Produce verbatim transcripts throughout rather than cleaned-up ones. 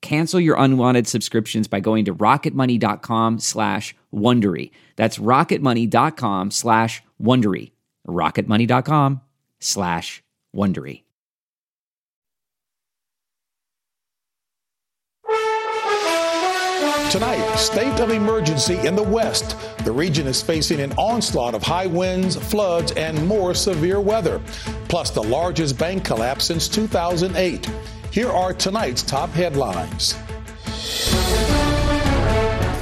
Cancel your unwanted subscriptions by going to rocketmoney.com slash Wondery. That's rocketmoney.com slash Wondery. rocketmoney.com slash Wondery. Tonight, state of emergency in the West. The region is facing an onslaught of high winds, floods, and more severe weather, plus the largest bank collapse since two thousand eight. Here are tonight's top headlines.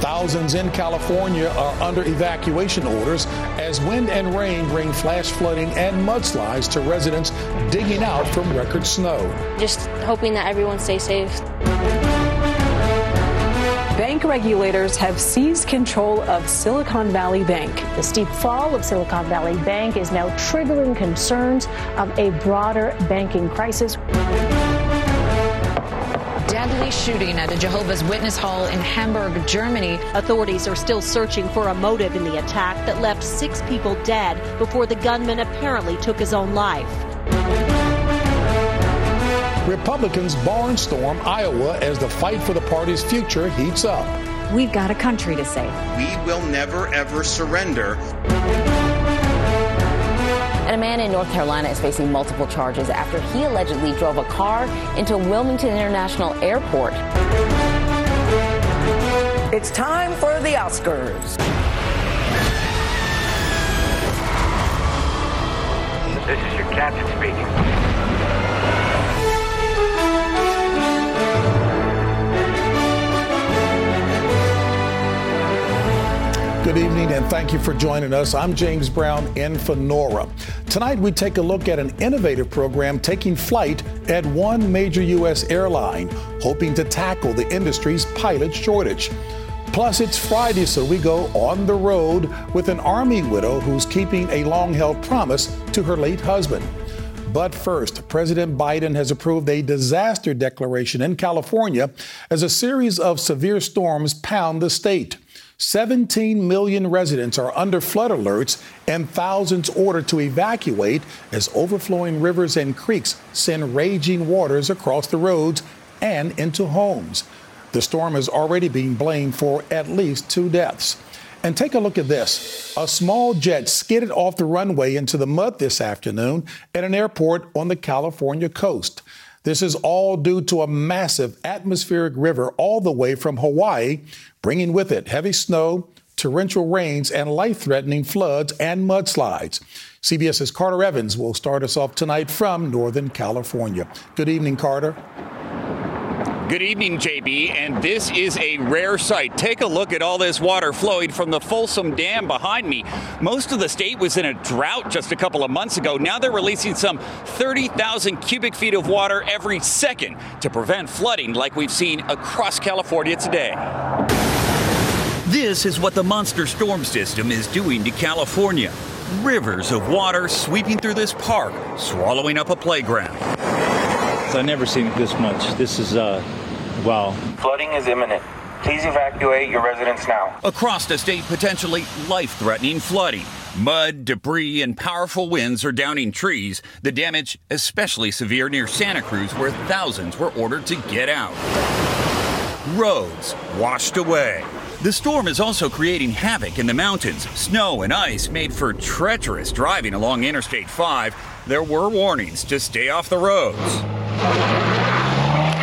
Thousands in California are under evacuation orders as wind and rain bring flash flooding and mudslides to residents digging out from record snow. Just hoping that everyone stays safe. Bank regulators have seized control of Silicon Valley Bank. The steep fall of Silicon Valley Bank is now triggering concerns of a broader banking crisis. Deadly shooting at a Jehovah's Witness hall in Hamburg, Germany. Authorities are still searching for a motive in the attack that left six people dead before the gunman apparently took his own life. Republicans barnstorm Iowa as the fight for the party's future heats up. We've got a country to save. We will never, ever surrender. And a man in North Carolina is facing multiple charges after he allegedly drove a car into Wilmington International Airport. It's time for the Oscars. This is your captain speaking. Good evening, and thank you for joining us. I'm James Brown in for Nora. Tonight, we take a look at an innovative program taking flight at one major U S airline, hoping to tackle the industry's pilot shortage. Plus, it's Friday, so we go on the road with an Army widow who's keeping a long-held promise to her late husband. But first, President Biden has approved a disaster declaration in California as a series of severe storms pound the state. seventeen million residents are under flood alerts and thousands ordered to evacuate as overflowing rivers and creeks send raging waters across the roads and into homes. The storm is already being blamed for at least two deaths. And take a look at this. A small jet skidded off the runway into the mud this afternoon at an airport on the California coast. This is all due to a massive atmospheric river all the way from Hawaii, bringing with it heavy snow, torrential rains, and life-threatening floods and mudslides. CBS's Carter Evans will start us off tonight from Northern California. Good evening, Carter. Good evening, J B, and this is a rare sight. Take a look at all this water flowing from the Folsom Dam behind me. Most of the state was in a drought just a couple of months ago. Now they're releasing some thirty thousand cubic feet of water every second to prevent flooding like we've seen across California today. This is what the monster storm system is doing to California. Rivers of water sweeping through this park, swallowing up a playground. I've never seen it this much. This is, uh, wow. Flooding is imminent. Please evacuate your residents now. Across the state, potentially life-threatening flooding. Mud, debris, and powerful winds are downing trees. The damage especially severe near Santa Cruz, where thousands were ordered to get out. Roads washed away. The storm is also creating havoc in the mountains. Snow and ice made for treacherous driving along Interstate five. There were warnings to stay off the roads.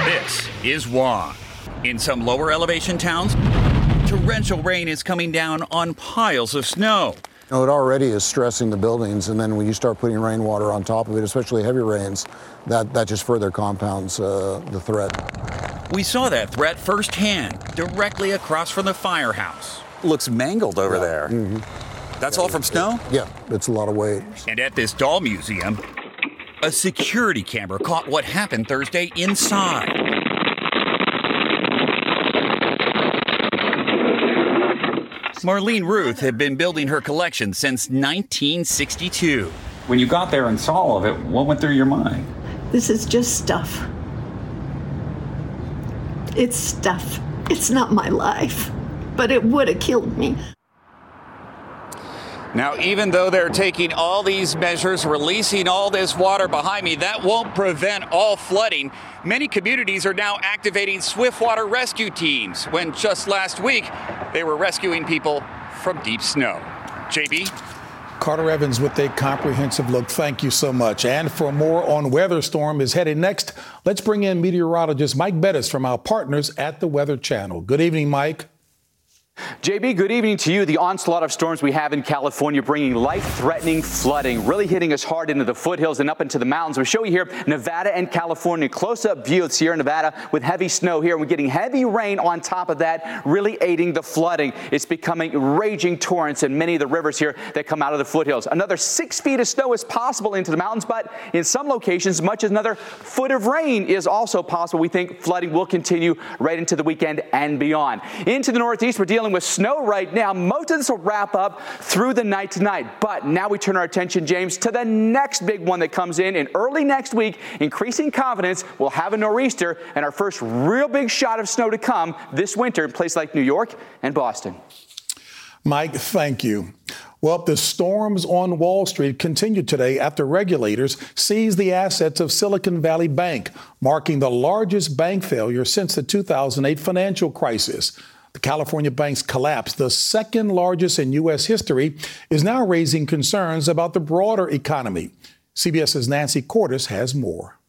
This is why. In some lower elevation towns, torrential rain is coming down on piles of snow. You know, it already is stressing the buildings, and then when you start putting rainwater on top of it, especially heavy rains, that, that just further compounds uh, the threat. We saw that threat firsthand, directly across from the firehouse. Looks mangled over yeah. there. Mm-hmm. That's yeah, all from it, snow? It, yeah, it's a lot of weight. And at this doll museum, a security camera caught what happened Thursday inside. Marlene Ruth had been building her collection since nineteen sixty-two. When you got there and saw all of it, what went through your mind? This is just stuff. It's stuff. It's not my life, but it would have killed me. Now, even though they're taking all these measures, releasing all this water behind me, that won't prevent all flooding. Many communities are now activating swift water rescue teams when just last week they were rescuing people from deep snow. J B? Carter Evans with a comprehensive look. Thank you so much. And for more on Weather Storm is headed next, let's bring in meteorologist Mike Bettis from our partners at the Weather Channel. Good evening, Mike. J B, good evening to you. The onslaught of storms we have in California bringing life-threatening flooding, really hitting us hard into the foothills and up into the mountains. We show you here Nevada and California. Close-up view of Sierra Nevada with heavy snow here. We're getting heavy rain on top of that, really aiding the flooding. It's becoming raging torrents in many of the rivers here that come out of the foothills. Another six feet of snow is possible into the mountains, but in some locations, much as another foot of rain is also possible. We think flooding will continue right into the weekend and beyond. Into the northeast, we're dealing with snow right now. Most of this will wrap up through the night tonight. But now we turn our attention, James, to the next big one that comes in. And early next week, increasing confidence, we'll have a nor'easter and our first real big shot of snow to come this winter in places like New York and Boston. Mike, thank you. Well, the storms on Wall Street continued today after regulators seized the assets of Silicon Valley Bank, marking the largest bank failure since the two thousand eight financial crisis. The California bank's collapse, the second largest in U S history, is now raising concerns about the broader economy. CBS's Nancy Cordes has more.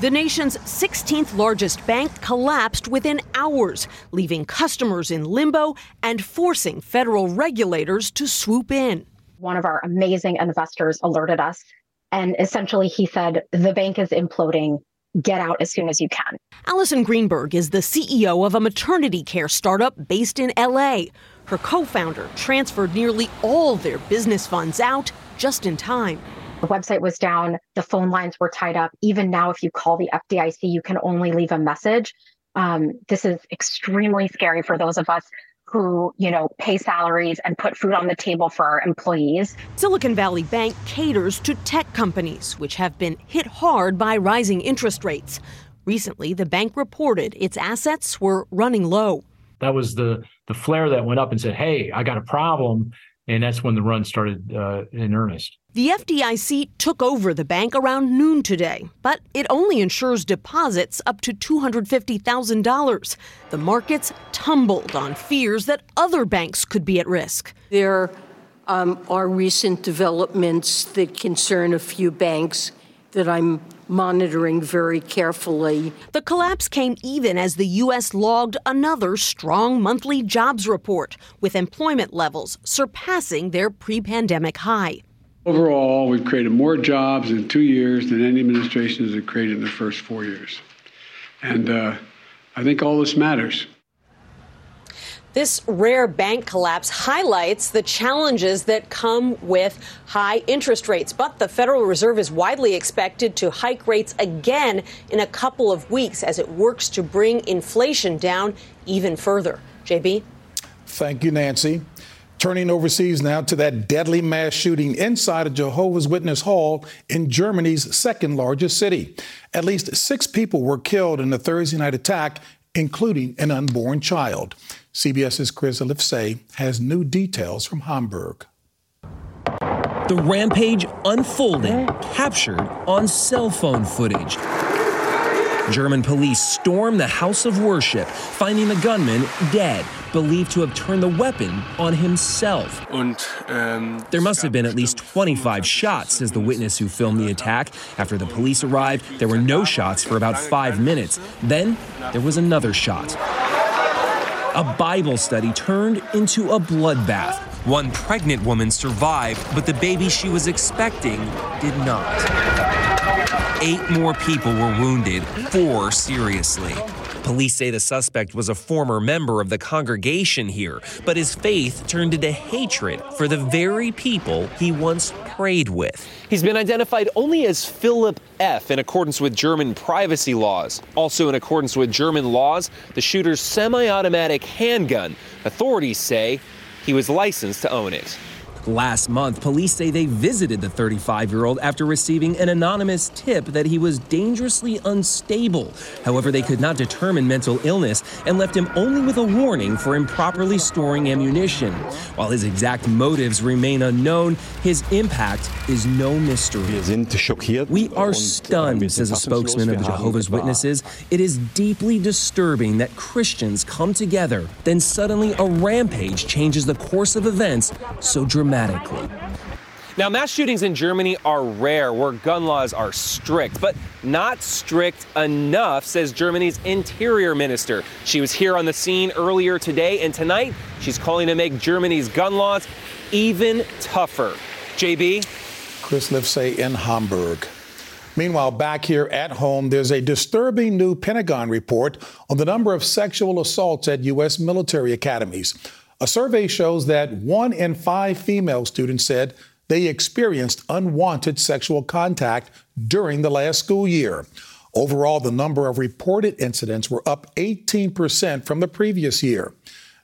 The nation's sixteenth largest bank collapsed within hours, leaving customers in limbo and forcing federal regulators to swoop in. One of our amazing investors alerted us, and essentially he said, the bank is imploding. Get out as soon as you can. Allison Greenberg is the C E O of a maternity care startup based in L A. Her co-founder transferred nearly all their business funds out just in time. The website was down. The phone lines were tied up. Even now, if you call the F D I C, you can only leave a message. Um, this is extremely scary for those of us who, you know, pay salaries and put food on the table for our employees. Silicon Valley Bank caters to tech companies, which have been hit hard by rising interest rates. Recently, the bank reported its assets were running low. That was the, the flare that went up and said, hey, I got a problem. And that's when the run started uh, in earnest. The F D I C took over the bank around noon today, but it only insures deposits up to two hundred fifty thousand dollars. The markets tumbled on fears that other banks could be at risk. There um, are recent developments that concern a few banks that I'm monitoring very carefully. The collapse came even as the U S logged another strong monthly jobs report, with employment levels surpassing their pre-pandemic high. Overall, we've created more jobs in two years than any administration has created in the first four years. And uh, I think all this matters. This rare bank collapse highlights the challenges that come with high interest rates. But the Federal Reserve is widely expected to hike rates again in a couple of weeks as it works to bring inflation down even further. J B? Thank you, Nancy. turning overseas now to that deadly mass shooting inside a Jehovah's Witness hall in Germany's second largest city. At least six people were killed in the Thursday night attack, including an unborn child. CBS's Chris Alivsay has new details from Hamburg. The rampage unfolding, captured on cell phone footage. German police storm the house of worship, finding the gunman dead, believed to have turned the weapon on himself. And, um, there must have been at least twenty-five shots, says the witness who filmed the attack. After the police arrived, there were no shots for about five minutes. Then there was another shot. A Bible study turned into a bloodbath. One pregnant woman survived, but the baby she was expecting did not. Eight more people were wounded, four seriously. Police say the suspect was a former member of the congregation here, but his faith turned into hatred for the very people he once prayed with. He's been identified only as Philip F. in accordance with German privacy laws. Also in accordance with German laws, the shooter's semi-automatic handgun. Authorities say he was licensed to own it. Last month, police say they visited the thirty-five-year-old after receiving an anonymous tip that he was dangerously unstable. However, they could not determine mental illness and left him only with a warning for improperly storing ammunition. While his exact motives remain unknown, his impact is no mystery. We are stunned, says a spokesman of Jehovah's Witnesses. It is deeply disturbing that Christians come together, then suddenly a rampage changes the course of events so dramatically. Now, mass shootings in Germany are rare, where gun laws are strict, but not strict enough, says Germany's interior minister. She was here on the scene earlier today, and tonight she's calling to make Germany's gun laws even tougher. J B? Chris Alivsay in Hamburg. Meanwhile, back here at home, there's a disturbing new Pentagon report on the number of sexual assaults at U S military academies. A survey shows that one in five female students said they experienced unwanted sexual contact during the last school year. Overall, the number of reported incidents were up eighteen percent from the previous year.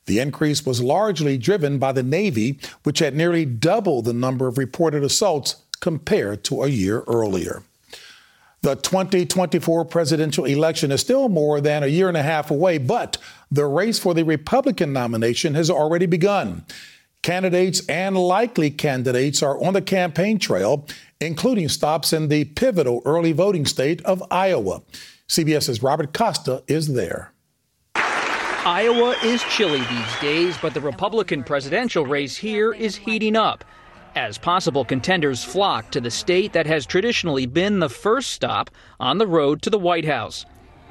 The increase was largely driven by the Navy, which had nearly double the number of reported assaults compared to a year earlier. The twenty twenty-four presidential election is still more than a year and a half away, but the race for the Republican nomination has already begun. Candidates and likely candidates are on the campaign trail, including stops in the pivotal early voting state of Iowa. CBS's Robert Costa is there. Iowa is chilly these days, but the Republican presidential race here is heating up as possible contenders flock to the state that has traditionally been the first stop on the road to the White House.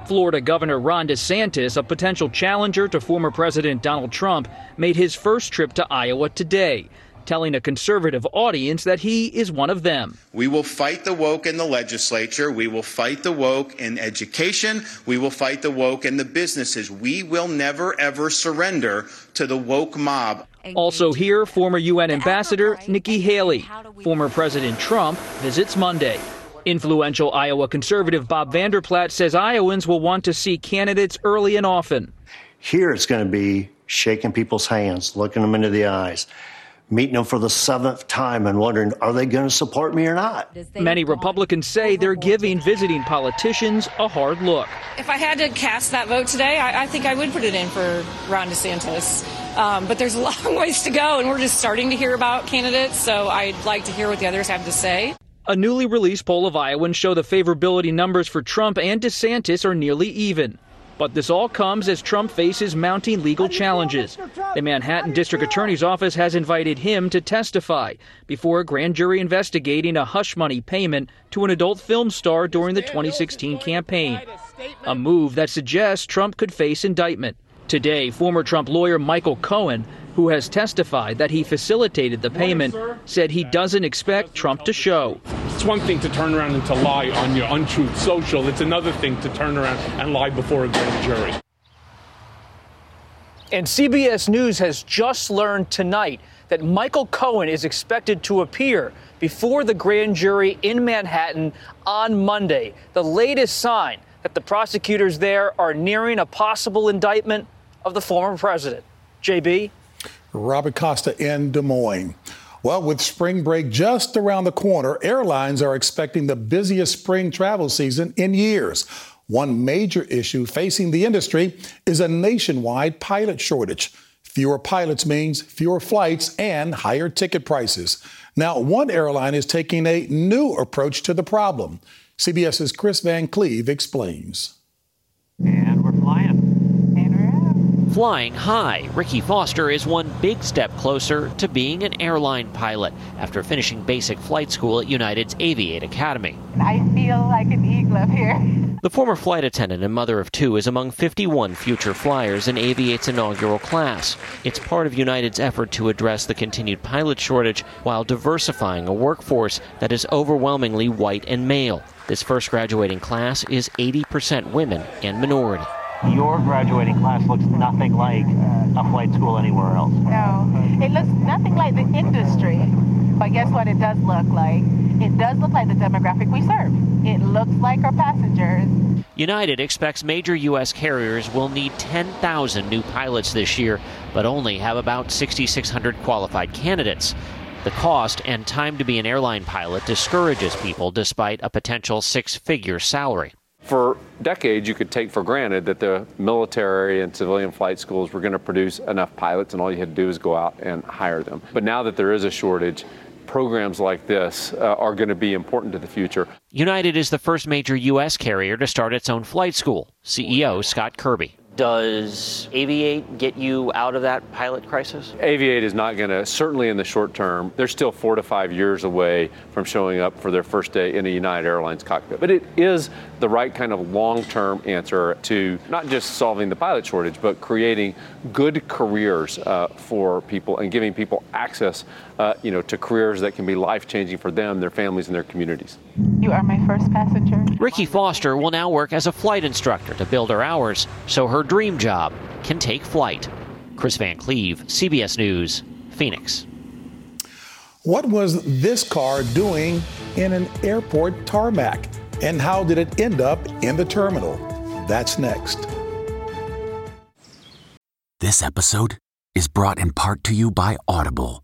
Florida Governor Ron DeSantis, a potential challenger to former President Donald Trump, made his first trip to Iowa today, telling a conservative audience that he is one of them. We will fight the woke in the legislature. We will fight the woke in education. We will fight the woke in the businesses. We will never, ever surrender to the woke mob. Also here, former U N Ambassador Nikki Haley. Former President Trump visits Monday. Influential Iowa conservative Bob Vander Plaats says Iowans will want to see candidates early and often. Here it's going to be shaking people's hands, looking them into the eyes, meeting them for the seventh time and wondering, are they going to support me or not? Many Republicans say they're giving visiting politicians a hard look. If I had to cast that vote today, I, I think I would put it in for Ron DeSantis. Um, but there's a long ways to go, and we're just starting to hear about candidates, so I'd like to hear what the others have to say. A newly released poll of Iowans show the favorability numbers for Trump and DeSantis are nearly even. But this all comes as Trump faces mounting legal challenges. The Manhattan District Attorney's Office has invited him to testify before a grand jury investigating a hush money payment to an adult film star during the twenty sixteen campaign, a move that suggests Trump could face indictment. Today, former Trump lawyer Michael Cohen, who has testified that he facilitated the payment, said he doesn't expect Trump to show. It's one thing to turn around and to lie on your untruth social. It's another thing to turn around and lie before a grand jury. And C B S News has just learned tonight that Michael Cohen is expected to appear before the grand jury in Manhattan on Monday, the latest sign that the prosecutors there are nearing a possible indictment of the former president. J B? Robert Costa in Des Moines. Well, with spring break just around the corner, airlines are expecting the busiest spring travel season in years. One major issue facing the industry is a nationwide pilot shortage. Fewer pilots means fewer flights and higher ticket prices. Now, one airline is taking a new approach to the problem. CBS's Chris Van Cleave explains. And we're flying. And we're out. Flying high, Ricky Foster is one big step closer to being an airline pilot after finishing basic flight school at United's Aviate Academy. I feel like an eagle up here. The former flight attendant and mother of two is among fifty-one future flyers in Aviate's inaugural class. It's part of United's effort to address the continued pilot shortage while diversifying a workforce that is overwhelmingly white and male. This first graduating class is eighty percent women and minority. Your graduating class looks nothing like a flight school anywhere else. No, it looks nothing like the industry, but guess what it does look like? It does look like the demographic we serve. It looks like our passengers. United expects major U S carriers will need ten thousand new pilots this year, but only have about sixty-six hundred qualified candidates. The cost and time to be an airline pilot discourages people despite a potential six-figure salary. For decades, you could take for granted that the military and civilian flight schools were going to produce enough pilots, and all you had to do was go out and hire them. But now that there is a shortage, programs like this uh, are going to be important to the future. United is the first major U S carrier to start its own flight school. C E O Scott Kirby. Does Aviate get you out of that pilot crisis? Aviate is not going to, certainly in the short term. They're still four to five years away from showing up for their first day in a United Airlines cockpit. But it is the right kind of long-term answer to not just solving the pilot shortage, but creating good careers uh, for people and giving people access uh, you know, to careers that can be life-changing for them, their families, and their communities. You are my first passenger. Ricky Foster will now work as a flight instructor to build her hours so her dream job can take flight. Chris Van Cleave, C B S News, Phoenix. What was this car doing in an airport tarmac? And how did it end up in the terminal? That's next. This episode is brought in part to you by Audible,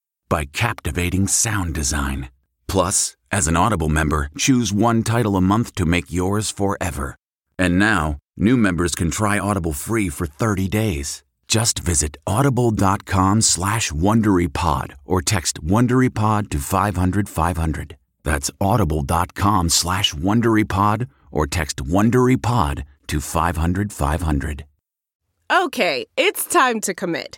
by captivating sound design. Plus, as an Audible member, choose one title a month to make yours forever. And now, new members can try Audible free for thirty days. Just visit audible.com slash WonderyPod or text WonderyPod to five hundred five hundred. That's audible.com slash WonderyPod or text WonderyPod to five hundred five hundred. Okay, it's time to commit.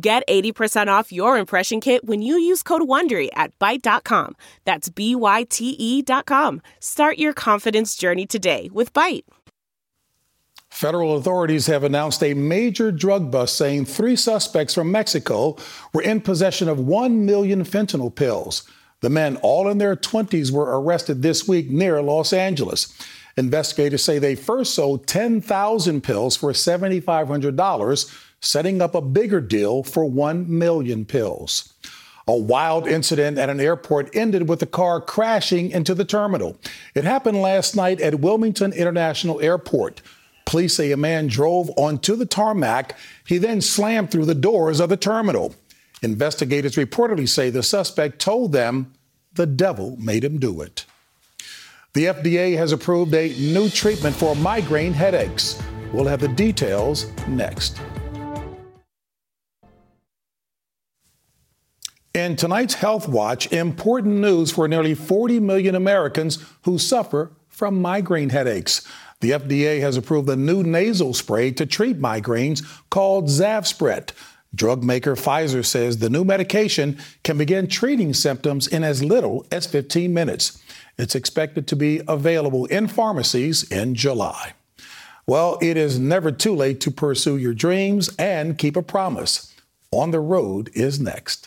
Get eighty percent off your impression kit when you use code WONDERY at Byte dot com. That's B Y T E dot com. Start your confidence journey today with Byte. Federal authorities have announced a major drug bust saying three suspects from Mexico were in possession of one million fentanyl pills. The men, all in their twenties, were arrested this week near Los Angeles. Investigators say they first sold ten thousand pills for seven thousand five hundred dollars, setting up a bigger deal for one million pills. A wild incident at an airport ended with a car crashing into the terminal. It happened last night at Wilmington International Airport. Police say a man drove onto the tarmac. He then slammed through the doors of the terminal. Investigators reportedly say the suspect told them the devil made him do it. The F D A has approved a new treatment for migraine headaches. We'll have the details next. In tonight's Health Watch, important news for nearly forty million Americans who suffer from migraine headaches. The F D A has approved a new nasal spray to treat migraines called Zavspret. Drug maker Pfizer says the new medication can begin treating symptoms in as little as fifteen minutes. It's expected to be available in pharmacies in July. Well, it is never too late to pursue your dreams and keep a promise. On the Road is next.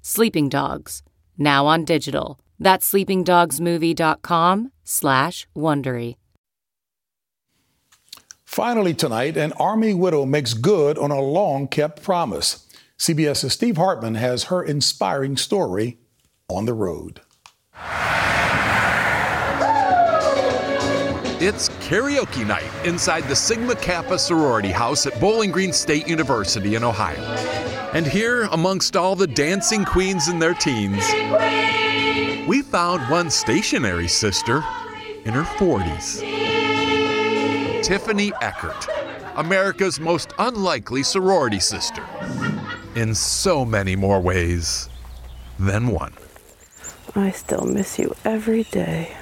Sleeping Dogs, now on digital. That's sleepingdogsmovie.com slash Wondery. Finally tonight, an Army widow makes good on a long-kept promise. CBS's Steve Hartman has her inspiring story, On the Road. It's karaoke night inside the Sigma Kappa sorority house at Bowling Green State University in Ohio. And here, amongst all the dancing queens and their teens, we found one stationary sister in her forties. Tiffany Eckert, America's most unlikely sorority sister, in so many more ways than one. I still miss you every day.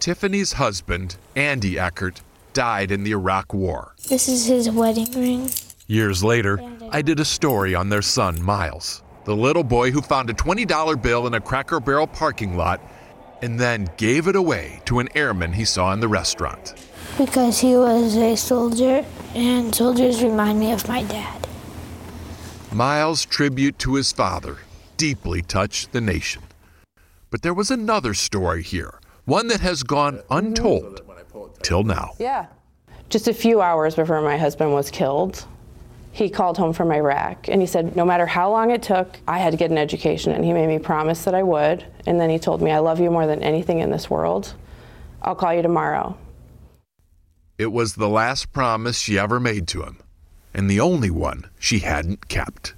Tiffany's husband, Andy Eckert, died in the Iraq War. This is his wedding ring. Years later, I did a story on their son, Miles, the little boy who found a twenty dollar bill in a Cracker Barrel parking lot and then gave it away to an airman he saw in the restaurant. Because he was a soldier, and soldiers remind me of my dad. Miles' tribute to his father deeply touched the nation. But there was another story here, one that has gone untold till now. Yeah. Just a few hours before my husband was killed, he called home from Iraq, and he said, no matter how long it took, I had to get an education, and he made me promise that I would. And then he told me, I love you more than anything in this world. I'll call you tomorrow. It was the last promise she ever made to him, and the only one she hadn't kept.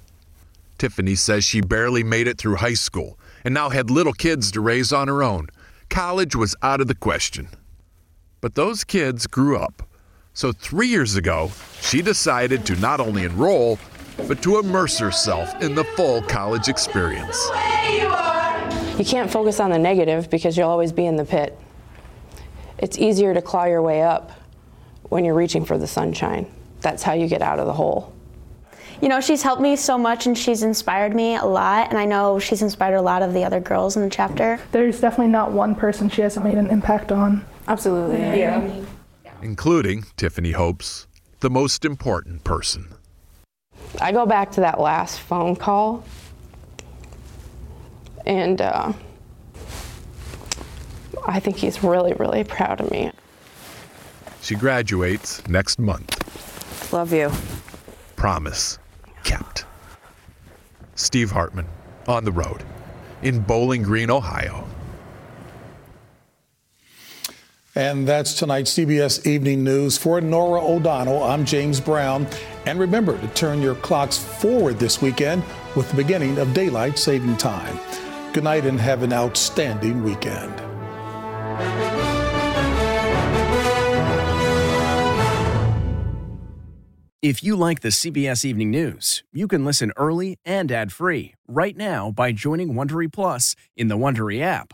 Tiffany says she barely made it through high school and now had little kids to raise on her own. College was out of the question. But those kids grew up. So three years ago, she decided to not only enroll, but to immerse herself in the full college experience. You can't focus on the negative because you'll always be in the pit. It's easier to claw your way up when you're reaching for the sunshine. That's how you get out of the hole. You know, she's helped me so much, and she's inspired me a lot, and I know she's inspired a lot of the other girls in the chapter. There's definitely not one person she hasn't made an impact on. Absolutely. Yeah. Yeah. Including, Tiffany hopes, the most important person. I go back to that last phone call, and uh, I think he's really, really proud of me. She graduates next month. Love you. Promise kept. Steve Hartman, On the Road, in Bowling Green, Ohio. And that's tonight's C B S Evening News. For Nora O'Donnell, I'm James Brown. And remember to turn your clocks forward this weekend with the beginning of daylight saving time. Good night and have an outstanding weekend. If you like the C B S Evening News, you can listen early and ad-free right now by joining Wondery Plus in the Wondery app